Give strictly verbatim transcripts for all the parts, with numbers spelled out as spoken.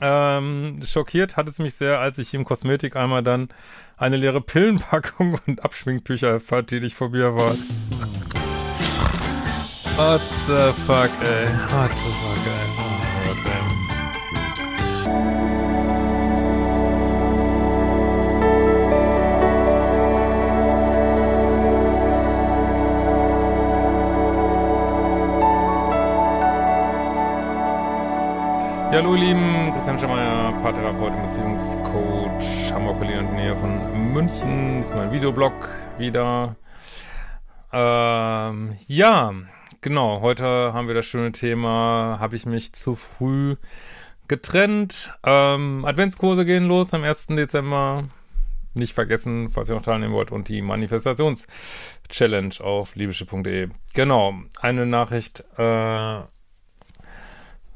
Ähm, schockiert hat es mich sehr, als ich im Kosmetikeimer dann eine leere Pillenpackung und Abschminktücher erfand, die nicht vor mir waren. What the fuck, ey. What the fuck, ey. Oh mein Gott, ey. Ja, hallo ihr Lieben, Christian Hemschemeier, Paartherapeut und Beziehungscoach, Hamburg, Berlin und Nähe von München. Das ist mein Videoblog wieder. Ähm, ja... Genau, heute haben wir das schöne Thema, habe ich mich zu früh getrennt. Ähm, Adventskurse gehen los am ersten Dezember. Nicht vergessen, falls ihr noch teilnehmen wollt. Und die Manifestations-Challenge auf liebeschip punkt de. Genau, eine Nachricht äh,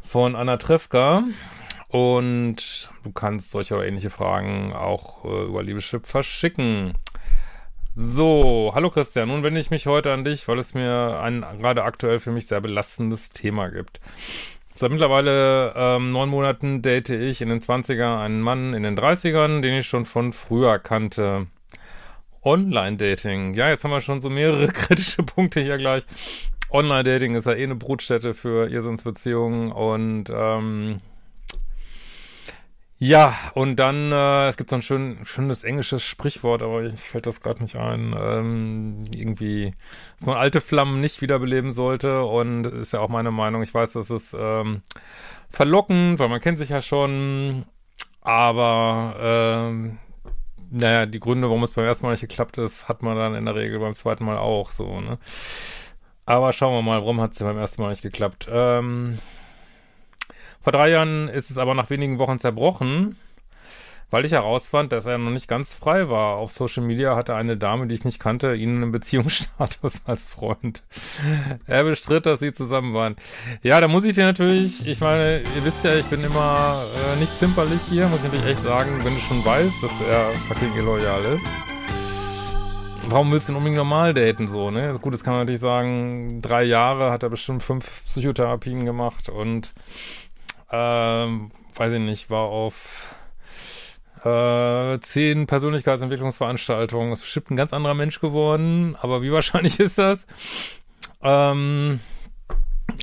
von Anna Trefka. Und du kannst solche oder ähnliche Fragen auch äh, über liebeschip verschicken. So, hallo Christian, nun wende ich mich heute an dich, weil es mir ein gerade aktuell für mich sehr belastendes Thema gibt. Seit mittlerweile ähm, neun Monaten date ich in den zwanzigern einen Mann in den dreißigern, den ich schon von früher kannte. Online-Dating, ja, jetzt haben wir schon so mehrere kritische Punkte hier gleich. Online-Dating ist ja eh eine Brutstätte für Irrsinnsbeziehungen und ähm... ja, und dann, äh, es gibt so ein schön, schönes englisches Sprichwort, aber ich fällt das gerade nicht ein, ähm, irgendwie, dass man alte Flammen nicht wiederbeleben sollte, und ist ja auch meine Meinung. Ich weiß, das ist ähm, verlockend, weil man kennt sich ja schon, aber ähm, naja, die Gründe, warum es beim ersten Mal nicht geklappt ist, hat man dann in der Regel beim zweiten Mal auch, so, ne? Aber schauen wir mal, warum hat es ja beim ersten Mal nicht geklappt? Ähm... Vor drei Jahren ist es aber nach wenigen Wochen zerbrochen, weil ich herausfand, dass er noch nicht ganz frei war. Auf Social Media hatte eine Dame, die ich nicht kannte, ihn einen Beziehungsstatus als Freund. Er bestritt, dass sie zusammen waren. Ja, da muss ich dir natürlich, ich meine, ihr wisst ja, ich bin immer äh, nicht zimperlich hier, muss ich natürlich echt sagen, wenn du schon weißt, dass er fucking illoyal ist. Warum willst du denn unbedingt normal daten, so, ne? Gut, das kann man natürlich sagen, drei Jahre hat er bestimmt fünf Psychotherapien gemacht und Ähm, weiß ich nicht, war auf äh, zehn Persönlichkeitsentwicklungsveranstaltungen. Ist bestimmt ein ganz anderer Mensch geworden, aber wie wahrscheinlich ist das? Ähm,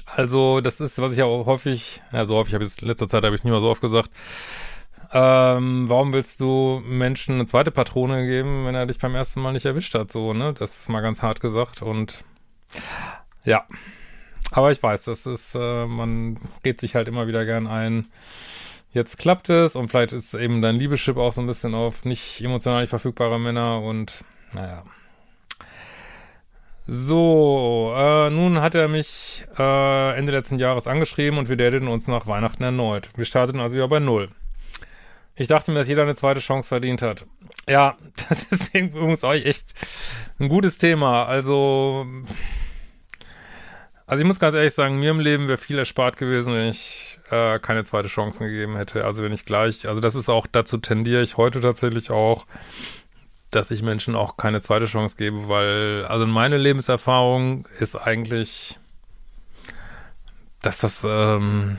also das ist, was ich ja auch häufig, ja so häufig habe ich es in letzter Zeit, habe ich es nie mal so oft gesagt, ähm, warum willst du Menschen eine zweite Patrone geben, wenn er dich beim ersten Mal nicht erwischt hat, so, ne? Das ist mal ganz hart gesagt und ja. Aber ich weiß, das ist, äh, man redet sich halt immer wieder gern ein, jetzt klappt es, und vielleicht ist eben dein Liebeschip auch so ein bisschen auf nicht emotional nicht verfügbare Männer und naja. So, äh, nun hat er mich äh, Ende letzten Jahres angeschrieben und wir dateten uns nach Weihnachten erneut. Wir starteten also wieder bei Null. Ich dachte mir, dass jeder eine zweite Chance verdient hat. Ja, das ist übrigens auch echt ein gutes Thema, also... Also ich muss ganz ehrlich sagen, mir im Leben wäre viel erspart gewesen, wenn ich äh, keine zweite Chance gegeben hätte. Also wenn ich gleich, also das ist auch, dazu tendiere ich heute tatsächlich auch, dass ich Menschen auch keine zweite Chance gebe, weil, also meine Lebenserfahrung ist eigentlich, dass das, ähm,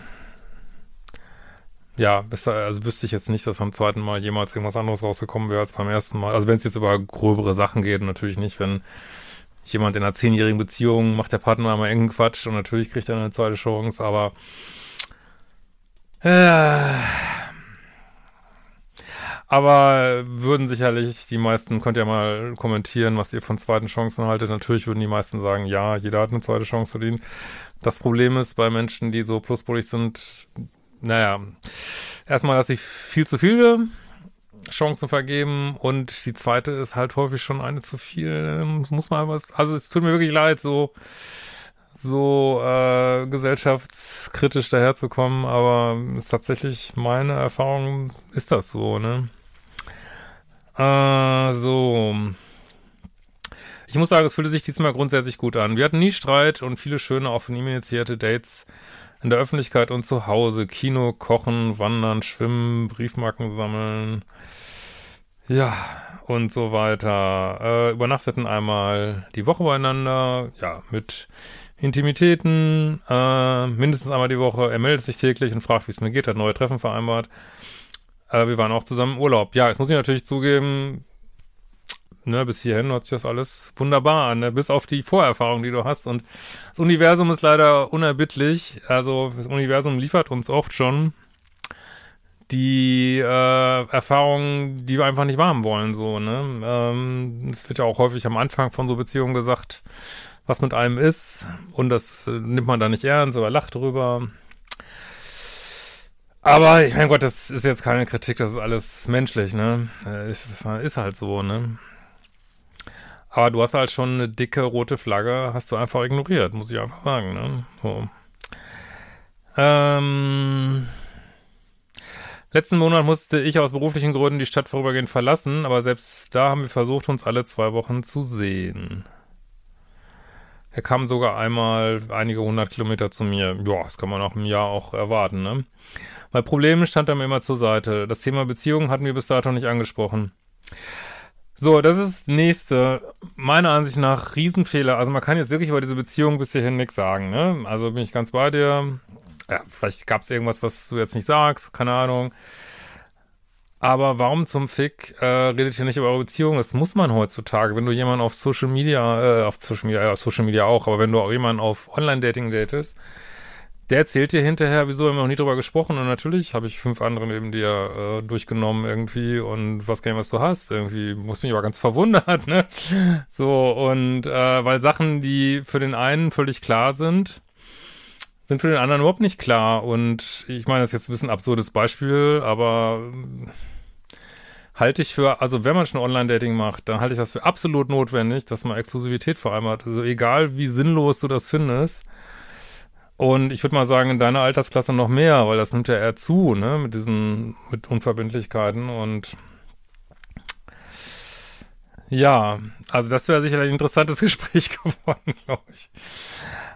ja, bis da, also wüsste ich jetzt nicht, dass am zweiten Mal jemals irgendwas anderes rausgekommen wäre als beim ersten Mal. Also wenn es jetzt über gröbere Sachen geht, natürlich nicht, wenn jemand in einer zehnjährigen Beziehung macht der Partner einmal engen Quatsch und natürlich kriegt er eine zweite Chance, aber äh, aber würden sicherlich die meisten, könnt ihr mal kommentieren, was ihr von zweiten Chancen haltet, natürlich würden die meisten sagen, ja, jeder hat eine zweite Chance verdient. Das Problem ist bei Menschen, die so pluspolig sind, naja, erstmal, dass sie viel zu viele Chancen vergeben, und die zweite ist halt häufig schon eine zu viel, muss man, was, also es tut mir wirklich leid, so, so äh, gesellschaftskritisch daherzukommen, aber ist tatsächlich meine Erfahrung, ist das so, ne? Äh, so. Ich muss sagen, es fühlte sich diesmal grundsätzlich gut an. Wir hatten nie Streit und viele schöne, auch von ihm initiierte Dates in der Öffentlichkeit und zu Hause. Kino, Kochen, Wandern, Schwimmen, Briefmarken sammeln. Ja, und so weiter. Äh, übernachteten einmal die Woche beieinander. Ja, mit Intimitäten. Äh, mindestens einmal die Woche. Er meldet sich täglich und fragt, wie es mir geht. Hat neue Treffen vereinbart. Äh, wir waren auch zusammen im Urlaub. Ja, jetzt muss ich natürlich zugeben, ne, bis hierhin hört sich das alles wunderbar an, ne? Bis auf die Vorerfahrung, die du hast. Und das Universum ist leider unerbittlich. Also das Universum liefert uns oft schon die äh, Erfahrungen, die wir einfach nicht wahrhaben wollen. So, ne? ähm, es wird ja auch häufig am Anfang von so Beziehungen gesagt, was mit einem ist. Und das äh, nimmt man da nicht ernst oder lacht drüber. Aber ich mein Gott, das ist jetzt keine Kritik, das ist alles menschlich, ne? Äh, ist, ist halt so, ne? Aber du hast halt schon eine dicke rote Flagge, hast du einfach ignoriert, muss ich einfach sagen, ne? So. Ähm, letzten Monat musste ich aus beruflichen Gründen die Stadt vorübergehend verlassen, aber selbst da haben wir versucht, uns alle zwei Wochen zu sehen. Er kam sogar einmal einige hundert Kilometer zu mir. Ja, das kann man nach einem Jahr auch erwarten, ne? Bei Problemen stand er mir immer zur Seite. Das Thema Beziehung hatten wir bis dato nicht angesprochen. So, das ist das nächste, meiner Ansicht nach, Riesenfehler. Also man kann jetzt wirklich über diese Beziehung bis hierhin nichts sagen, ne? Also bin ich ganz bei dir. Ja, vielleicht gab es irgendwas, was du jetzt nicht sagst, keine Ahnung. Aber warum zum Fick äh, redet ihr nicht über eure Beziehung? Das muss man heutzutage, wenn du jemanden auf Social Media, äh, auf Social Media, ja, auf Social Media auch, aber wenn du auch jemanden auf Online-Dating datest, der erzählt dir hinterher, wieso haben wir noch nie drüber gesprochen? Und natürlich habe ich fünf andere neben dir äh, durchgenommen irgendwie und was gern, was du hast. Irgendwie muss mich aber ganz verwundert, ne? So, und äh, weil Sachen, die für den einen völlig klar sind, sind für den anderen überhaupt nicht klar. Und ich meine, das ist jetzt ein bisschen ein absurdes Beispiel, aber äh, halte ich für, also wenn man schon Online-Dating macht, dann halte ich das für absolut notwendig, dass man Exklusivität vereinbart. Also egal, wie sinnlos du das findest. Und ich würde mal sagen, in deiner Altersklasse noch mehr, weil das nimmt ja eher zu, ne, mit diesen, mit Unverbindlichkeiten und ja, also das wäre sicherlich ein interessantes Gespräch geworden, glaube ich.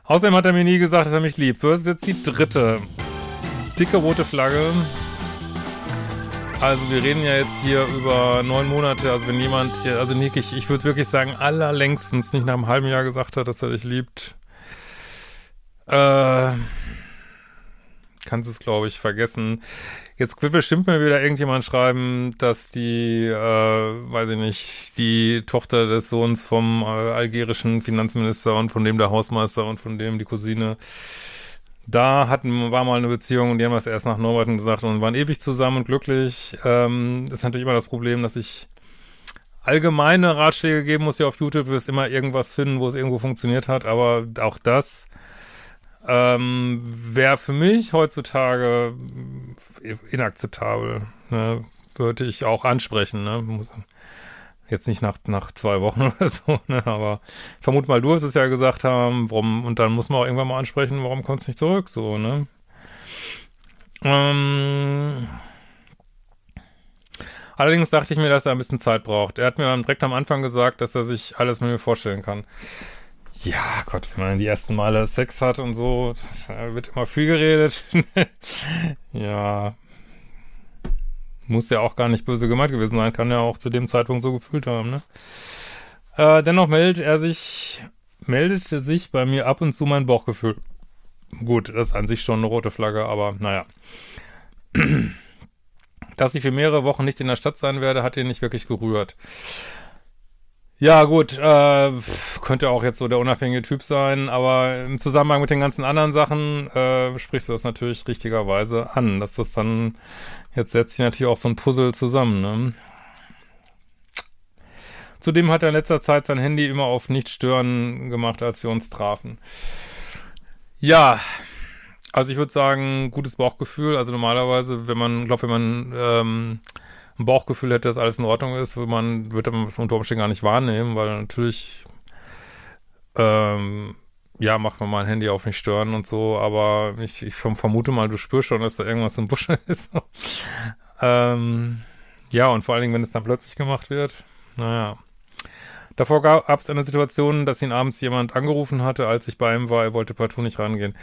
Außerdem hat er mir nie gesagt, dass er mich liebt. So, das ist jetzt die dritte. Dicke rote Flagge. Also wir reden ja jetzt hier über neun Monate, also wenn jemand, hier, also Nick, ich, ich würde wirklich sagen, allerlängstens nicht nach einem halben Jahr gesagt hat, dass er dich liebt, Äh, kannst es, glaube ich, vergessen. Jetzt wird bestimmt mir wieder irgendjemand schreiben, dass die, äh, weiß ich nicht, die Tochter des Sohns vom äh, algerischen Finanzminister und von dem der Hausmeister und von dem die Cousine, da hatten, war mal eine Beziehung und die haben das erst nach Neubauten gesagt und waren ewig zusammen und glücklich. Ähm, das ist natürlich immer das Problem, dass ich allgemeine Ratschläge geben muss, ja, auf YouTube wirst immer irgendwas finden, wo es irgendwo funktioniert hat, aber auch das Ähm, wäre für mich heutzutage inakzeptabel, ne? Würde ich auch ansprechen, ne? Muss jetzt nicht nach, nach zwei Wochen oder so, ne? Aber ich vermute mal, du wirst es ja gesagt haben, warum, und dann muss man auch irgendwann mal ansprechen, warum kommst du nicht zurück, so, ne? Ähm, allerdings dachte ich mir, dass er ein bisschen Zeit braucht. Er hat mir direkt am Anfang gesagt, dass er sich alles mit mir vorstellen kann. Ja, Gott, wenn man die ersten Male Sex hat und so, wird immer viel geredet. Ja, muss ja auch gar nicht böse gemeint gewesen sein, kann ja auch zu dem Zeitpunkt so gefühlt haben, ne? Äh, dennoch meldet er sich, meldete sich bei mir ab und zu mein Bauchgefühl. Gut, das ist an sich schon eine rote Flagge, aber naja. Dass ich für mehrere Wochen nicht in der Stadt sein werde, hat ihn nicht wirklich gerührt. Ja, gut, äh, könnte auch jetzt so der unabhängige Typ sein, aber im Zusammenhang mit den ganzen anderen Sachen äh, sprichst du das natürlich richtigerweise an, dass das dann, jetzt setzt sich natürlich auch so ein Puzzle zusammen, ne? Zudem hat er in letzter Zeit sein Handy immer auf Nicht-Stören gemacht, als wir uns trafen. Ja, also ich würde sagen, gutes Bauchgefühl, also normalerweise, wenn man, glaube, wenn man, ähm, ein Bauchgefühl hätte, dass alles in Ordnung ist, würde man, würde man das unter Umständen gar nicht wahrnehmen, weil natürlich ähm, ja, mach mal mein Handy auf nicht stören und so, aber ich, ich vermute mal, du spürst schon, dass da irgendwas im Busch ist. ähm, ja, und vor allen Dingen, wenn es dann plötzlich gemacht wird, naja. Davor gab es eine Situation, dass ihn abends jemand angerufen hatte, als ich bei ihm war, er wollte partout nicht rangehen.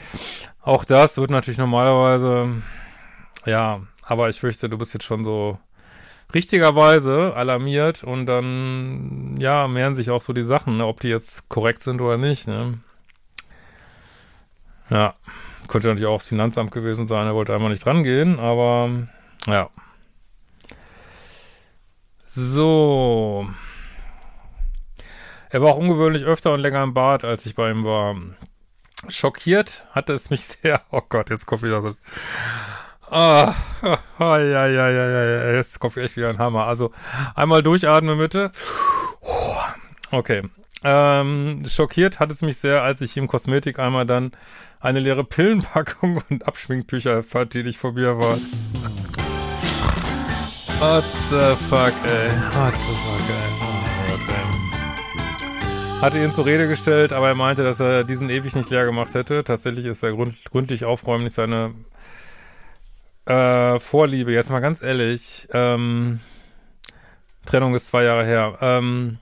Auch das wird natürlich normalerweise, ja, aber ich fürchte, du bist jetzt schon so richtigerweise alarmiert und dann, ja, mehren sich auch so die Sachen, ne, ob die jetzt korrekt sind oder nicht, ne. Ja, könnte natürlich auch das Finanzamt gewesen sein, er wollte einfach nicht rangehen, aber, ja. So. Er war auch ungewöhnlich öfter und länger im Bad, als ich bei ihm war. Schockiert hatte es mich sehr. Oh Gott, jetzt kommt wieder so. Ah, oh, oh, ja, ja, ja, ja, jetzt kommt echt wieder ein Hammer. Also einmal durchatmen bitte. Okay. Ähm, schockiert hat es mich sehr, als ich im Kosmetikeimer dann eine leere Pillenpackung und Abschminktücher fand, die nicht vor mir waren. What the fuck, ey. What the fuck, ey. Hatte ihn zur Rede gestellt, aber er meinte, dass er diesen ewig nicht leer gemacht hätte. Tatsächlich ist er grund- gründlich aufräumlich seine äh, Vorliebe. Jetzt mal ganz ehrlich, ähm, Trennung ist zwei Jahre her. Ähm,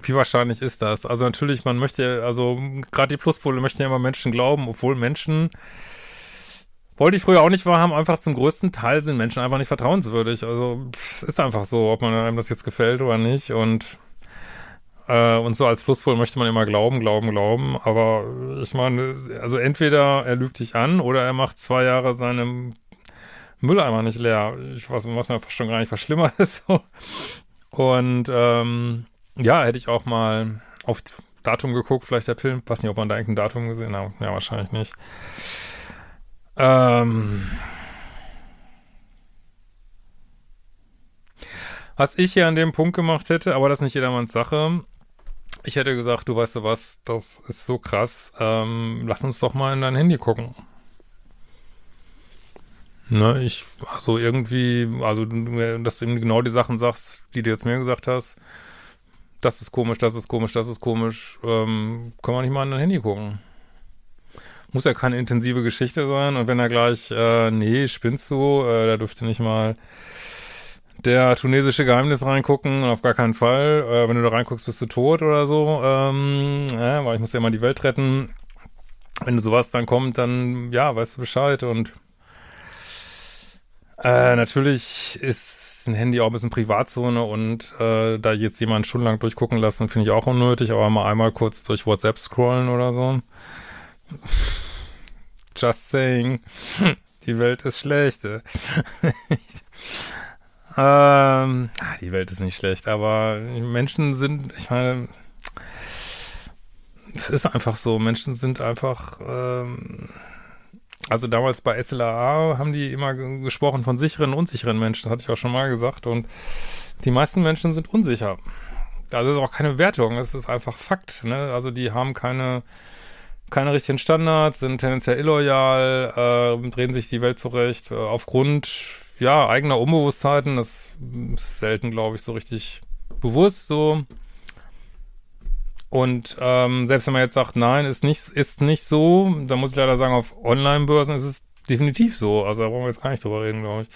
wie wahrscheinlich ist das? Also natürlich, man möchte, also gerade die Pluspole möchten ja immer Menschen glauben, obwohl Menschen, wollte ich früher auch nicht wahrhaben, einfach zum größten Teil sind Menschen einfach nicht vertrauenswürdig. Also es ist einfach so, ob man einem das jetzt gefällt oder nicht. Und äh, und so als Pluspol möchte man immer glauben, glauben, glauben. Aber ich meine, also entweder er lügt dich an oder er macht zwei Jahre seinen Mülleimer nicht leer. Ich weiß, was mir fast schon gar nicht, was schlimmer ist. Und ähm, ja, hätte ich auch mal auf Datum geguckt, vielleicht der Pillen. Weiß nicht, ob man da irgendein Datum gesehen hat. Ja, wahrscheinlich nicht. Ähm, was ich hier an dem Punkt gemacht hätte, aber das ist nicht jedermanns Sache, ich hätte gesagt, du weißt du was, das ist so krass, ähm, lass uns doch mal in dein Handy gucken. Ne, ich, also irgendwie, also, dass du eben genau die Sachen sagst, die du jetzt mir gesagt hast, das ist komisch, das ist komisch, das ist komisch, ähm, können wir nicht mal in dein Handy gucken. Muss ja keine intensive Geschichte sein. Und wenn er gleich, äh, nee, spinnst du, äh, da dürfte nicht mal der tunesische Geheimnis reingucken, auf gar keinen Fall. Äh, wenn du da reinguckst, bist du tot oder so. Ähm, ja, weil ich muss ja mal die Welt retten. Wenn du sowas dann kommt, dann, ja, weißt du Bescheid. Und äh, natürlich ist ein Handy auch ein bisschen Privatzone und äh, da jetzt jemanden stundenlang durchgucken lassen, finde ich auch unnötig. Aber mal einmal kurz durch WhatsApp scrollen oder so. Just saying. Die Welt ist schlecht. ähm, die Welt ist nicht schlecht, aber Menschen sind, ich meine, es ist einfach so, Menschen sind einfach, ähm, also damals bei S L A A haben die immer g- gesprochen von sicheren und unsicheren Menschen, das hatte ich auch schon mal gesagt, und die meisten Menschen sind unsicher. Also das ist auch keine Wertung, das ist einfach Fakt, ne? Also die haben keine Keine richtigen Standards, sind tendenziell illoyal, äh, drehen sich die Welt zurecht, äh, aufgrund, ja, eigener Unbewusstheiten, das ist selten, glaube ich, so richtig bewusst, so. Und, ähm, selbst wenn man jetzt sagt, nein, ist nicht, ist nicht so, dann muss ich leider sagen, auf Online-Börsen ist es definitiv so, also da brauchen wir jetzt gar nicht drüber reden, glaube ich.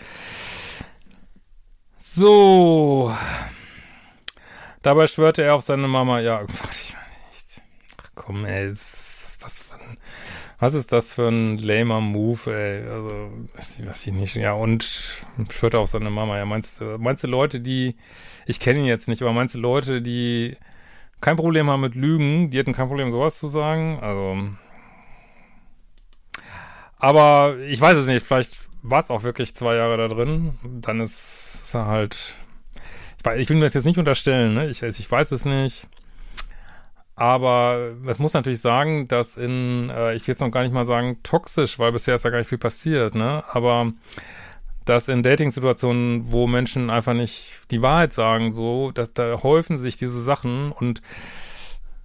So. Dabei schwörte er auf seine Mama, ja, warte ich mal nicht. Ach komm, ey, jetzt. Das für ein, was ist das für ein lamer Move, ey? Also, weiß ich, weiß ich nicht. Ja, und schwört auf seine Mama. Ja, meinst du, meinst du Leute, die, ich kenne ihn jetzt nicht, aber meinst du Leute, die kein Problem haben mit Lügen, die hätten kein Problem, sowas zu sagen? Also, aber ich weiß es nicht, vielleicht war es auch wirklich zwei Jahre da drin. Dann ist es halt, ich, weiß, ich will mir das jetzt nicht unterstellen, ne? Ich, ich weiß es nicht. Aber es muss natürlich sagen, dass in, äh, ich will jetzt noch gar nicht mal sagen toxisch, weil bisher ist da gar nicht viel passiert, ne? Aber dass in Dating-Situationen, wo Menschen einfach nicht die Wahrheit sagen, so, dass da häufen sich diese Sachen und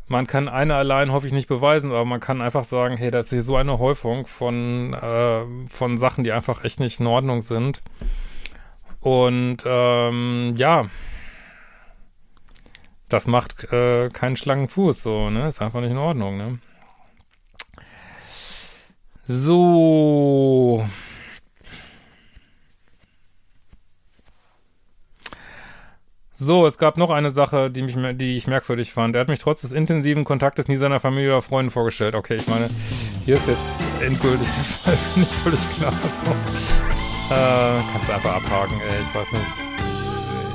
man kann eine allein hoffe ich nicht beweisen, aber man kann einfach sagen, hey, das ist hier so eine Häufung von, äh, von Sachen, die einfach echt nicht in Ordnung sind. Und ähm, ja. das macht äh, keinen Schlangenfuß, so, ne? Ist einfach nicht in Ordnung, ne? So. So, es gab noch eine Sache, die, mich, die ich merkwürdig fand. Er hat mich trotz des intensiven Kontaktes nie seiner Familie oder Freunden vorgestellt. Okay, ich meine, hier ist jetzt endgültig der Fall, finde ich völlig klar. So. Äh, kannst einfach abhaken, ey, ich weiß nicht.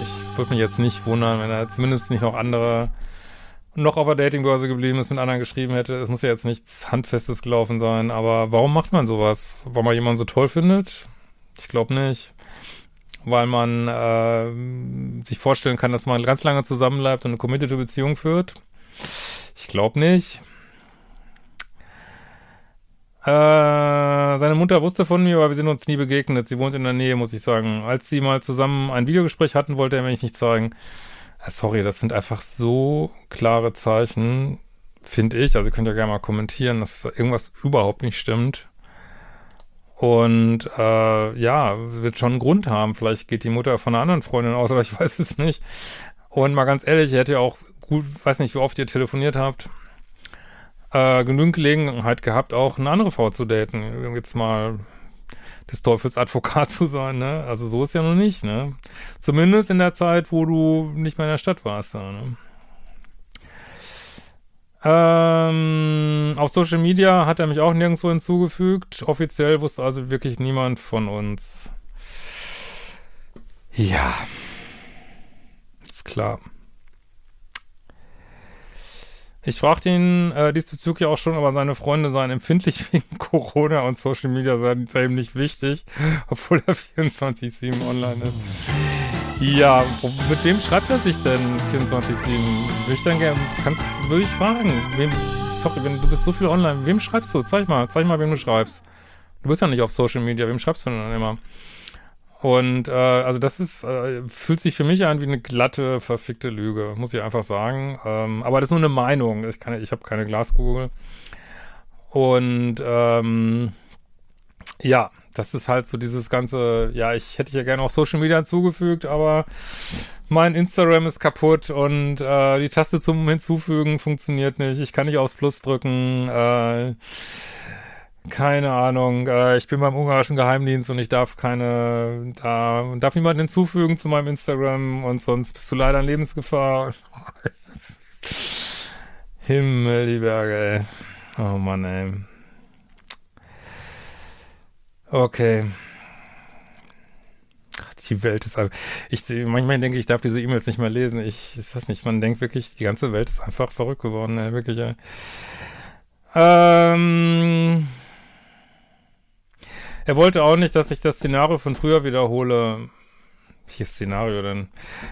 Ich würde mich jetzt nicht wundern, wenn er zumindest nicht noch andere noch auf der Datingbörse geblieben ist, mit anderen geschrieben hätte. Es muss ja jetzt nichts Handfestes gelaufen sein, aber warum macht man sowas? Weil man jemanden so toll findet? Ich glaube nicht. Weil man äh, sich vorstellen kann, dass man ganz lange zusammen bleibt und eine committete Beziehung führt. Ich glaube nicht. Äh, seine Mutter wusste von mir, aber wir sind uns nie begegnet. Sie wohnt in der Nähe, muss ich sagen. Als sie mal zusammen ein Videogespräch hatten, wollte er mir nicht zeigen. Ah, sorry, das sind einfach so klare Zeichen, finde ich. Also ihr könnt ja gerne mal kommentieren, dass irgendwas überhaupt nicht stimmt. Und äh, ja, wird schon einen Grund haben. Vielleicht geht die Mutter von einer anderen Freundin aus, aber ich weiß es nicht. Und mal ganz ehrlich, ihr hättet ja auch gut, weiß nicht, wie oft ihr telefoniert habt, äh, genügend Gelegenheit gehabt, auch eine andere Frau zu daten. Jetzt mal des Teufels Advokat zu sein, ne? Also so ist ja noch nicht, ne? Zumindest in der Zeit, wo du nicht mehr in der Stadt warst, da, ne? Ähm, auf Social Media hat er mich auch nirgendwo hinzugefügt. Offiziell wusste also wirklich niemand von uns. Ja. Ist klar. Ich fragte ihn äh, diesbezüglich auch schon, aber seine Freunde seien empfindlich wegen Corona und Social Media seien ihm nicht wichtig, obwohl er vierundzwanzig sieben online ist. Ja, mit wem schreibt er sich denn vierundzwanzig sieben? Würde ich dann gerne, kannst, würde ich fragen. Wem, sorry, wenn du bist so viel online, wem schreibst du? Zeig mal, zeig mal, wem du schreibst. Du bist ja nicht auf Social Media, wem schreibst du denn dann immer? Und äh, also das ist, äh, fühlt sich für mich an wie eine glatte, verfickte Lüge, muss ich einfach sagen. Ähm, aber das ist nur eine Meinung. Ich kann, ich habe keine Glaskugel. Und ähm, ja, das ist halt so dieses ganze, ja, ich hätte ja gerne auch Social Media hinzugefügt, aber mein Instagram ist kaputt und äh, die Taste zum Hinzufügen funktioniert nicht. Ich kann nicht aufs Plus drücken. Äh, Keine Ahnung, äh, ich bin beim ungarischen Geheimdienst und ich darf keine, da, darf niemanden hinzufügen zu meinem Instagram und sonst bist du leider in Lebensgefahr. Himmel, die Berge, ey. Oh Mann, ey. Okay. Ach, die Welt ist einfach, ich, manchmal denke ich, ich darf diese E-Mails nicht mehr lesen. Ich, ich weiß nicht, man denkt wirklich, die ganze Welt ist einfach verrückt geworden, ey, wirklich, ey. Ähm... Er wollte auch nicht, dass ich das Szenario von früher wiederhole. Welches Szenario denn?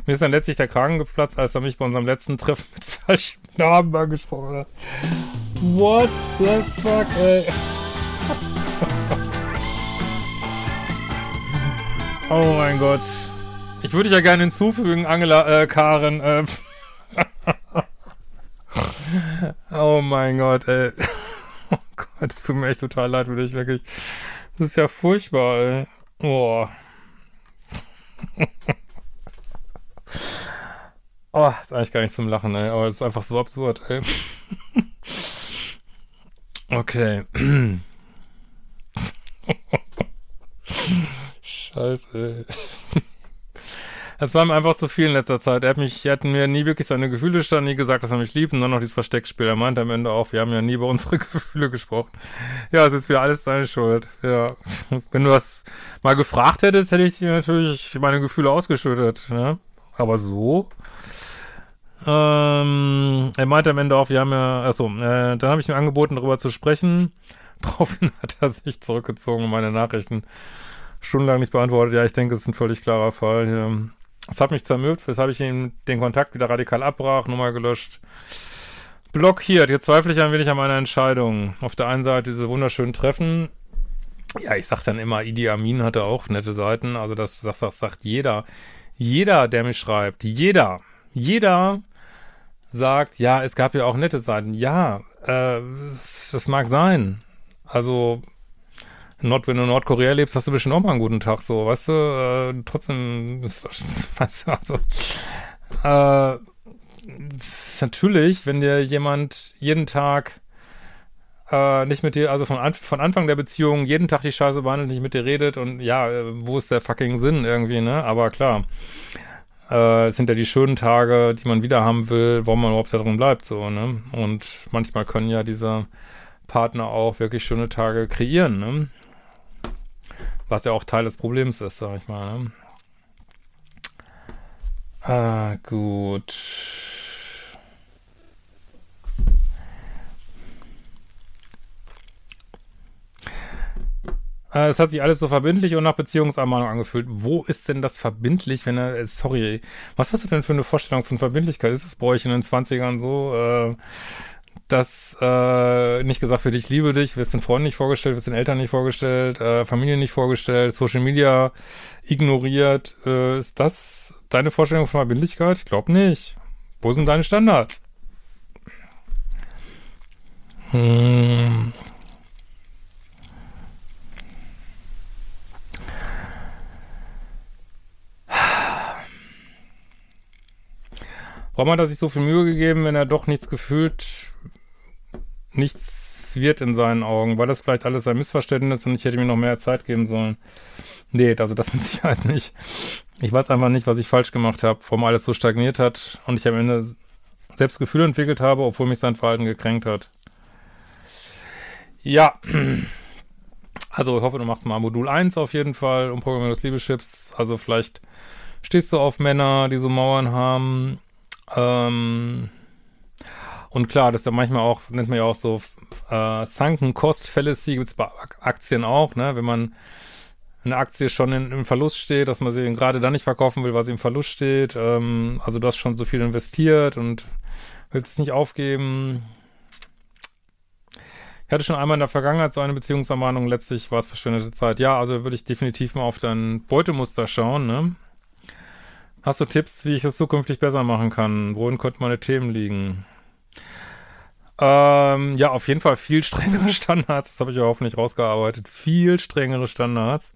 Mir ist dann letztlich der Kragen geplatzt, als er mich bei unserem letzten Treffen mit falschem Namen angesprochen hat. What the fuck, ey? Oh mein Gott. Ich würde dich ja gerne hinzufügen, Angela, äh, Karen, äh. Oh mein Gott, ey. Oh Gott, es tut mir echt total leid für dich, wirklich. Das ist ja furchtbar, ey. Oh. Oh, ist eigentlich gar nicht zum Lachen, ey. Aber das ist einfach so absurd, ey. Okay. Scheiße, ey. Das war ihm einfach zu viel in letzter Zeit. Er hat mich, er hat mir nie wirklich seine Gefühle gestanden, nie gesagt, dass er mich liebt und dann noch dieses Versteckspiel. Er meinte am Ende auch, wir haben ja nie über unsere Gefühle gesprochen. Ja, es ist wieder alles seine Schuld. Ja. Wenn du das mal gefragt hättest, hätte ich dir natürlich meine Gefühle ausgeschüttet, ne? Aber so. Ähm, er meinte am Ende auch, wir haben ja, achso, äh, dann habe ich ihm angeboten, darüber zu sprechen. Daraufhin hat er sich zurückgezogen und meine Nachrichten stundenlang nicht beantwortet. Ja, ich denke, es ist ein völlig klarer Fall hier. Das hat mich zermürbt, weshalb ich ihm den Kontakt wieder radikal abbrach, Nummer gelöscht, blockiert. Jetzt zweifle ich ein wenig an meiner Entscheidung. Auf der einen Seite diese wunderschönen Treffen. Ja, ich sag dann immer, Idi Amin hatte auch nette Seiten. Also das, das, das sagt jeder. Jeder, der mich schreibt, jeder, jeder sagt, ja, es gab ja auch nette Seiten. Ja, äh, das mag sein. Also... Nord, wenn du in Nordkorea lebst, hast du bestimmt auch mal einen guten Tag, so, weißt du, äh, trotzdem, weißt du, also, äh, natürlich, wenn dir jemand jeden Tag äh, nicht mit dir, also von, Anf- von Anfang der Beziehung jeden Tag die Scheiße behandelt, nicht mit dir redet und ja, wo ist der fucking Sinn irgendwie, ne? Aber klar, äh, es sind ja die schönen Tage, die man wieder haben will, warum man überhaupt da drin bleibt, so, ne? Und manchmal können ja diese Partner auch wirklich schöne Tage kreieren, ne? Was ja auch Teil des Problems ist, sag ich mal, ne? Ah, gut. Äh, es hat sich alles so verbindlich und nach Beziehungsermahnung angefühlt. Wo ist denn das verbindlich, wenn er... Äh, sorry, was hast du denn für eine Vorstellung von Verbindlichkeit? Ist das bei euch in den zwanzigern so, äh, dass äh, nicht gesagt wird, ich liebe dich, wirst den Freunden nicht vorgestellt, wirst den Eltern nicht vorgestellt, äh, Familie nicht vorgestellt, Social Media ignoriert. Äh, ist das... Deine Vorstellung von Verbindlichkeit? Ich glaube nicht. Wo sind deine Standards? Hm. Warum hat er sich so viel Mühe gegeben, wenn er doch nichts gefühlt, nichts wird in seinen Augen? War das vielleicht alles ein Missverständnis und ich hätte mir noch mehr Zeit geben sollen? Nee, also das mit Sicherheit nicht. Ich weiß einfach nicht, was ich falsch gemacht habe, warum alles so stagniert hat und ich am Ende selbst Gefühle entwickelt habe, obwohl mich sein Verhalten gekränkt hat. Ja, also ich hoffe, du machst mal Modul eins auf jeden Fall, Umprogrammierung des Liebeschips. Also vielleicht stehst du auf Männer, die so Mauern haben. Ähm und klar, das ist ja manchmal auch, nennt man ja auch so äh, Sunken Cost Fallacy, gibt es bei Aktien auch, ne? Wenn man eine Aktie schon in, im Verlust steht, dass man sie gerade dann nicht verkaufen will, weil sie im Verlust steht. Ähm, also du hast schon so viel investiert und willst es nicht aufgeben. Ich hatte schon einmal in der Vergangenheit so eine Beziehungsermahnung, letztlich war es verschwendete Zeit. Ja, also würde ich definitiv mal auf dein Beutemuster schauen, ne? Hast du Tipps, wie ich es zukünftig besser machen kann? Worin könnten meine Themen liegen? Ähm, ja, auf jeden Fall viel strengere Standards. Das habe ich ja hoffentlich rausgearbeitet. Viel strengere Standards.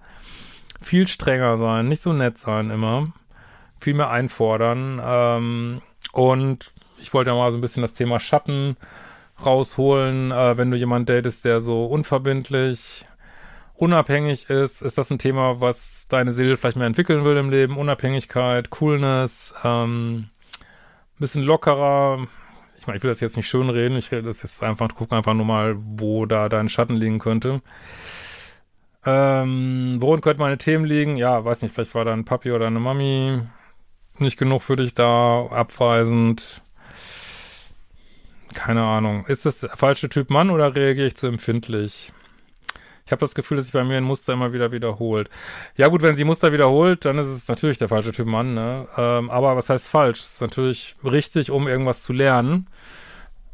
Viel strenger sein, nicht so nett sein immer. Viel mehr einfordern. Ähm, und ich wollte ja mal so ein bisschen das Thema Schatten rausholen. Äh, wenn du jemanden datest, der so unverbindlich, unabhängig ist, ist das ein Thema, was deine Seele vielleicht mehr entwickeln will im Leben. Unabhängigkeit, Coolness, ähm, bisschen lockerer. Ich meine, ich will das jetzt nicht schön reden, ich rede das jetzt einfach, guck einfach nur mal, wo da dein Schatten liegen könnte. Ähm, worin könnten meine Themen liegen? Ja, weiß nicht, vielleicht war dein Papi oder deine Mami nicht genug für dich da, abweisend. Keine Ahnung. Ist das der falsche Typ Mann oder reagiere ich zu empfindlich? Ich habe das Gefühl, dass sich bei mir ein Muster immer wieder wiederholt. Ja gut, wenn sie Muster wiederholt, dann ist es natürlich der falsche Typ Mann, ne? Ähm, aber was heißt falsch? Es ist natürlich richtig, um irgendwas zu lernen.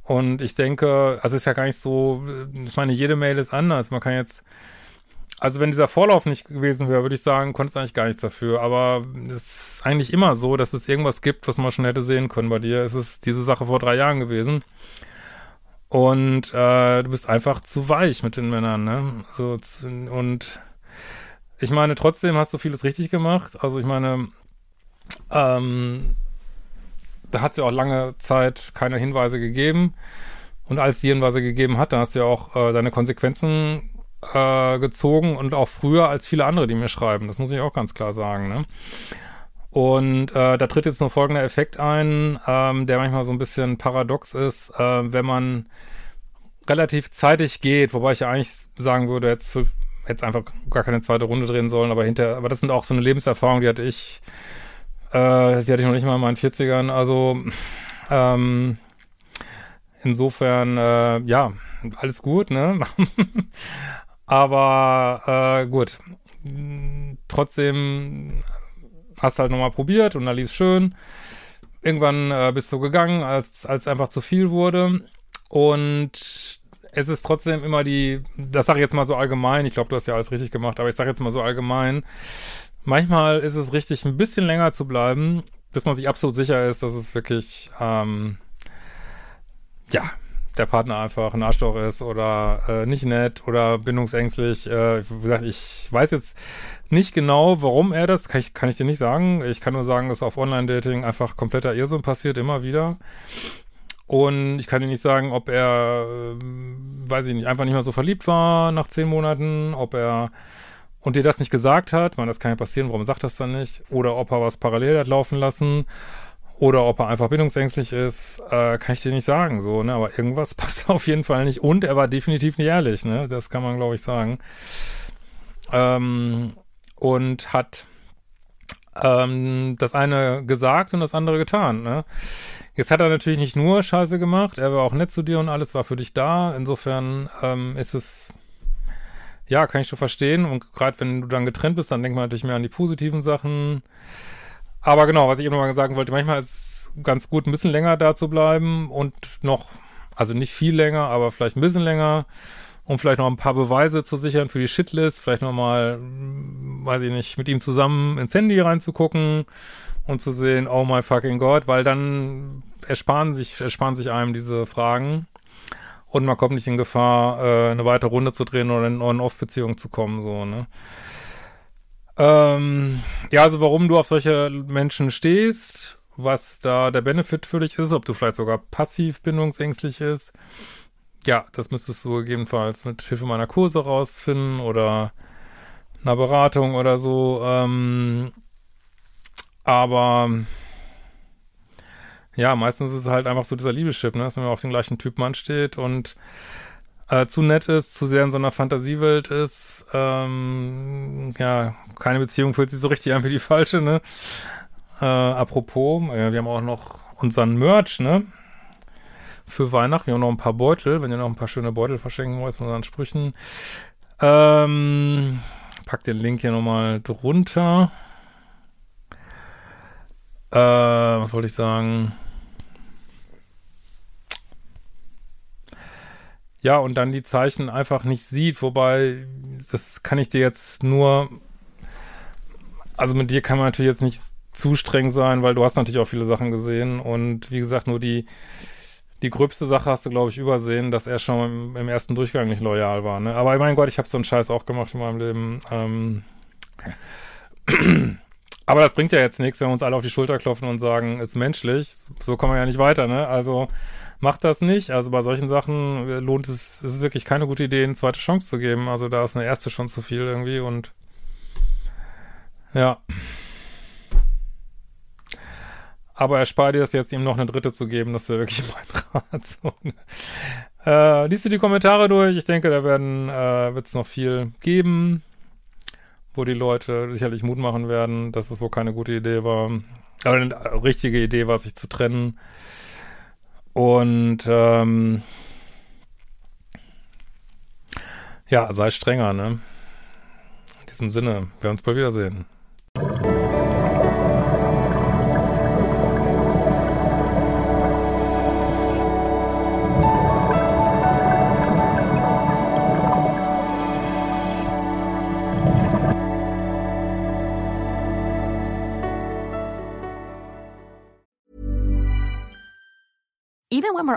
Und ich denke, also es ist ja gar nicht so, ich meine, jede Mail ist anders. Man kann jetzt, also wenn dieser Vorlauf nicht gewesen wäre, würde ich sagen, konntest du eigentlich gar nichts dafür. Aber es ist eigentlich immer so, dass es irgendwas gibt, was man schon hätte sehen können bei dir. Es ist diese Sache vor drei Jahren gewesen. Und äh, du bist einfach zu weich mit den Männern, ne? So, zu, und ich meine, trotzdem hast du vieles richtig gemacht. Also ich meine, ähm, da hat es ja auch lange Zeit keine Hinweise gegeben. Und als die Hinweise gegeben hat, dann hast du ja auch äh, deine Konsequenzen äh, gezogen und auch früher als viele andere, die mir schreiben. Das muss ich auch ganz klar sagen, ne? Und äh, da tritt jetzt nur folgender Effekt ein, ähm, der manchmal so ein bisschen paradox ist, äh, wenn man relativ zeitig geht, wobei ich ja eigentlich sagen würde, jetzt für, jetzt einfach gar keine zweite Runde drehen sollen, aber hinterher, aber das sind auch so eine Lebenserfahrung, die hatte ich, äh, die hatte ich noch nicht mal in meinen vierzigern, also ähm, insofern, äh, ja, alles gut, ne? Aber äh, gut, trotzdem hast halt nochmal probiert und da lief's schön. Irgendwann äh, bist du gegangen, als als einfach zu viel wurde. Und es ist trotzdem immer die, das sage ich jetzt mal so allgemein, ich glaube, du hast ja alles richtig gemacht, aber ich sage jetzt mal so allgemein, manchmal ist es richtig, ein bisschen länger zu bleiben, bis man sich absolut sicher ist, dass es wirklich, ähm, ja, der Partner einfach ein Arschloch ist oder äh, nicht nett oder bindungsängstlich. Äh, wie gesagt, ich weiß jetzt nicht genau, warum er das, kann ich, kann ich dir nicht sagen. Ich kann nur sagen, dass auf Online-Dating einfach kompletter Irrsinn passiert, immer wieder. Und ich kann dir nicht sagen, ob er, äh, weiß ich nicht, einfach nicht mehr so verliebt war nach zehn Monaten, ob er und dir das nicht gesagt hat, man, das kann ja passieren, warum sagt das dann nicht? Oder ob er was parallel hat laufen lassen. Oder ob er einfach bindungsängstlich ist, äh, kann ich dir nicht sagen, so, ne, aber irgendwas passt auf jeden Fall nicht und er war definitiv nicht ehrlich, ne, das kann man, glaube ich, sagen. Ähm, und hat ähm, das eine gesagt und das andere getan, ne. Jetzt hat er natürlich nicht nur Scheiße gemacht, er war auch nett zu dir und alles war für dich da, insofern ähm, ist es, ja, kann ich schon verstehen und gerade wenn du dann getrennt bist, dann denkt man natürlich mehr an die positiven Sachen. Aber genau, was ich eben nochmal sagen wollte, manchmal ist es ganz gut, ein bisschen länger da zu bleiben und noch, also nicht viel länger, aber vielleicht ein bisschen länger, um vielleicht noch ein paar Beweise zu sichern für die Shitlist, vielleicht nochmal, weiß ich nicht, mit ihm zusammen ins Handy reinzugucken und zu sehen, oh my fucking God, weil dann ersparen sich, ersparen sich einem diese Fragen und man kommt nicht in Gefahr, eine weitere Runde zu drehen oder in eine Off-Beziehung zu kommen, so, ne. Ähm, ja, also warum du auf solche Menschen stehst, was da der Benefit für dich ist, ob du vielleicht sogar passiv bindungsängstlich ist, ja, das müsstest du gegebenenfalls mit Hilfe meiner Kurse rausfinden oder einer Beratung oder so, ähm, aber ja, meistens ist es halt einfach so dieser Liebeschip, ne, dass man auf den gleichen Typen ansteht und Äh, zu nett ist, zu sehr in so einer Fantasiewelt ist, ähm, ja, keine Beziehung fühlt sich so richtig an wie die falsche, ne? Äh, apropos, äh, wir haben auch noch unseren Merch, ne? Für Weihnachten, wir haben noch ein paar Beutel, wenn ihr noch ein paar schöne Beutel verschenken wollt von unseren Sprüchen. Ähm, pack den Link hier nochmal drunter. Äh, was wollte ich sagen? Ja, und dann die Zeichen einfach nicht sieht, wobei, das kann ich dir jetzt nur, also mit dir kann man natürlich jetzt nicht zu streng sein, weil du hast natürlich auch viele Sachen gesehen und wie gesagt, nur die die gröbste Sache hast du, glaube ich, übersehen, dass er schon im, im ersten Durchgang nicht loyal war, ne? Aber mein Gott, ich habe so einen Scheiß auch gemacht in meinem Leben. Ähm. Aber das bringt ja jetzt nichts, wenn wir uns alle auf die Schulter klopfen und sagen, ist menschlich, so kommen wir ja nicht weiter, ne? Also macht das nicht. Also bei solchen Sachen lohnt es, es ist wirklich keine gute Idee, eine zweite Chance zu geben. Also da ist eine erste schon zu viel irgendwie und ja. Aber erspar dir das jetzt, ihm noch eine dritte zu geben. Das wäre wirklich mein Rat. So, ne? äh, liest du die Kommentare durch? Ich denke, da werden äh, wird es noch viel geben, wo die Leute sicherlich Mut machen werden, dass es wohl keine gute Idee war. Aber eine richtige Idee war, sich zu trennen. Und ähm, ja, sei strenger, ne? In diesem Sinne, wir uns bald wiedersehen. Even when we're